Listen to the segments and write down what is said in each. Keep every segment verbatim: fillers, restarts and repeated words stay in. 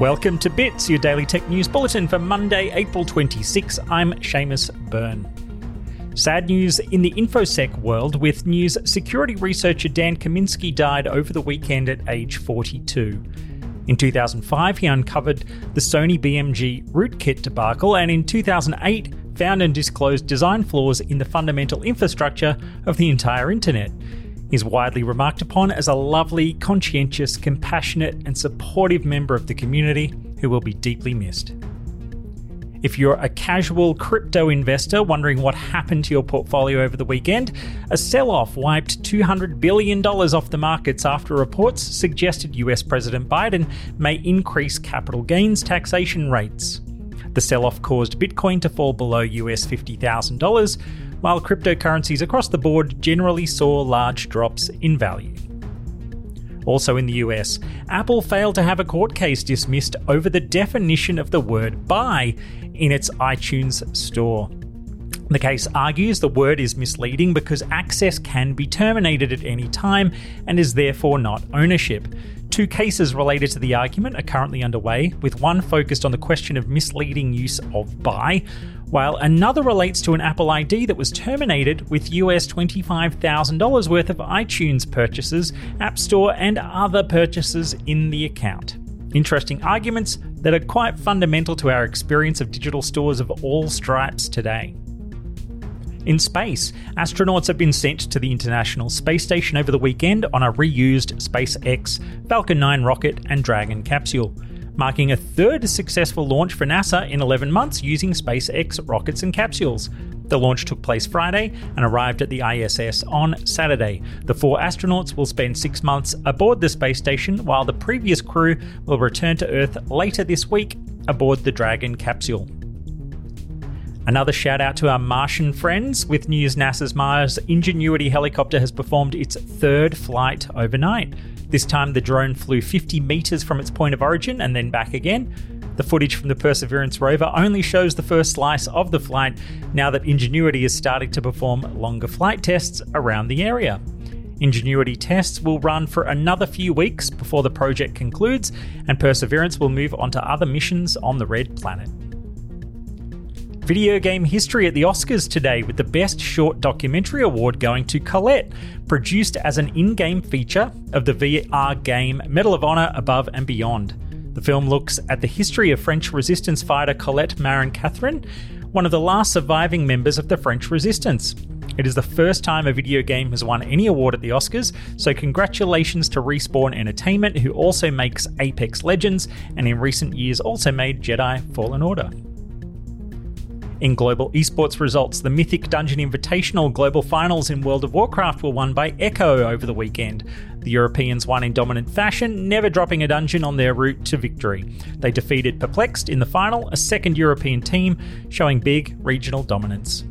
Welcome to BITS, your daily tech news bulletin for Monday, April twenty-sixth. I'm Seamus Byrne. Sad news in the InfoSec world, with news security researcher Dan Kaminsky died over the weekend at age forty-two. In two thousand five, he uncovered the Sony B M G Rootkit debacle, and in two thousand eight, found and disclosed design flaws in the fundamental infrastructure of the entire internet. He's widely remarked upon as a lovely, conscientious, compassionate and supportive member of the community who will be deeply missed. If you're a casual crypto investor wondering what happened to your portfolio over the weekend, a sell-off wiped two hundred billion dollars off the markets after reports suggested U S President Biden may increase capital gains taxation rates. The sell-off caused Bitcoin to fall below U S fifty thousand dollars, while cryptocurrencies across the board generally saw large drops in value. Also in the U S, Apple failed to have a court case dismissed over the definition of the word buy in its iTunes store. The case argues the word is misleading because access can be terminated at any time and is therefore not ownership. Two cases related to the argument are currently underway, with one focused on the question of misleading use of buy, while another relates to an Apple I D that was terminated with U S twenty-five thousand dollars worth of iTunes purchases, App Store and other purchases in the account. Interesting arguments that are quite fundamental to our experience of digital stores of all stripes today. In space, astronauts have been sent to the International Space Station over the weekend on a reused SpaceX Falcon nine rocket and Dragon capsule, marking a third successful launch for NASA in eleven months using SpaceX rockets and capsules. The launch took place Friday and arrived at the I S S on Saturday. The four astronauts will spend six months aboard the space station, while the previous crew will return to Earth later this week aboard the Dragon capsule. Another shout out to our Martian friends with news NASA's Mars Ingenuity helicopter has performed its third flight overnight. This time the drone flew fifty meters from its point of origin and then back again. The footage from the Perseverance rover only shows the first slice of the flight now that Ingenuity is starting to perform longer flight tests around the area. Ingenuity tests will run for another few weeks before the project concludes, and Perseverance will move on to other missions on the Red Planet. Video game history at the Oscars today, with the Best Short Documentary Award going to Colette, produced as an in-game feature of the V R game Medal of Honor Above and Beyond. The film looks at the history of French resistance fighter Colette Marin-Catherine, one of the last surviving members of the French resistance. It is the first time a video game has won any award at the Oscars, so congratulations to Respawn Entertainment, who also makes Apex Legends and in recent years also made Jedi Fallen Order. In global esports results, the Mythic Dungeon Invitational global finals in World of Warcraft were won by Echo over the weekend. The Europeans won in dominant fashion, never dropping a dungeon on their route to victory. They defeated Perplexed in the final, a second European team, showing big regional dominance.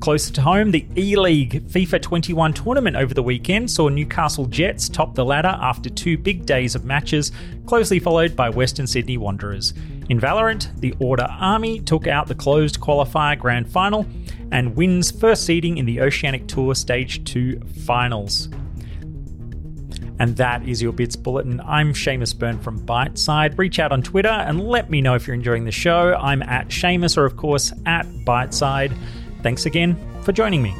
Closer to home, the E-League FIFA twenty-one tournament over the weekend saw Newcastle Jets top the ladder after two big days of matches, closely followed by Western Sydney Wanderers. In Valorant, the Order Army took out the closed qualifier grand final and wins first seeding in the Oceanic Tour Stage two finals. And that is your BITS Bulletin. I'm Seamus Byrne from Biteside. Reach out on Twitter and let me know if you're enjoying the show. I'm at Seamus, or of course at Biteside. Thanks again for joining me.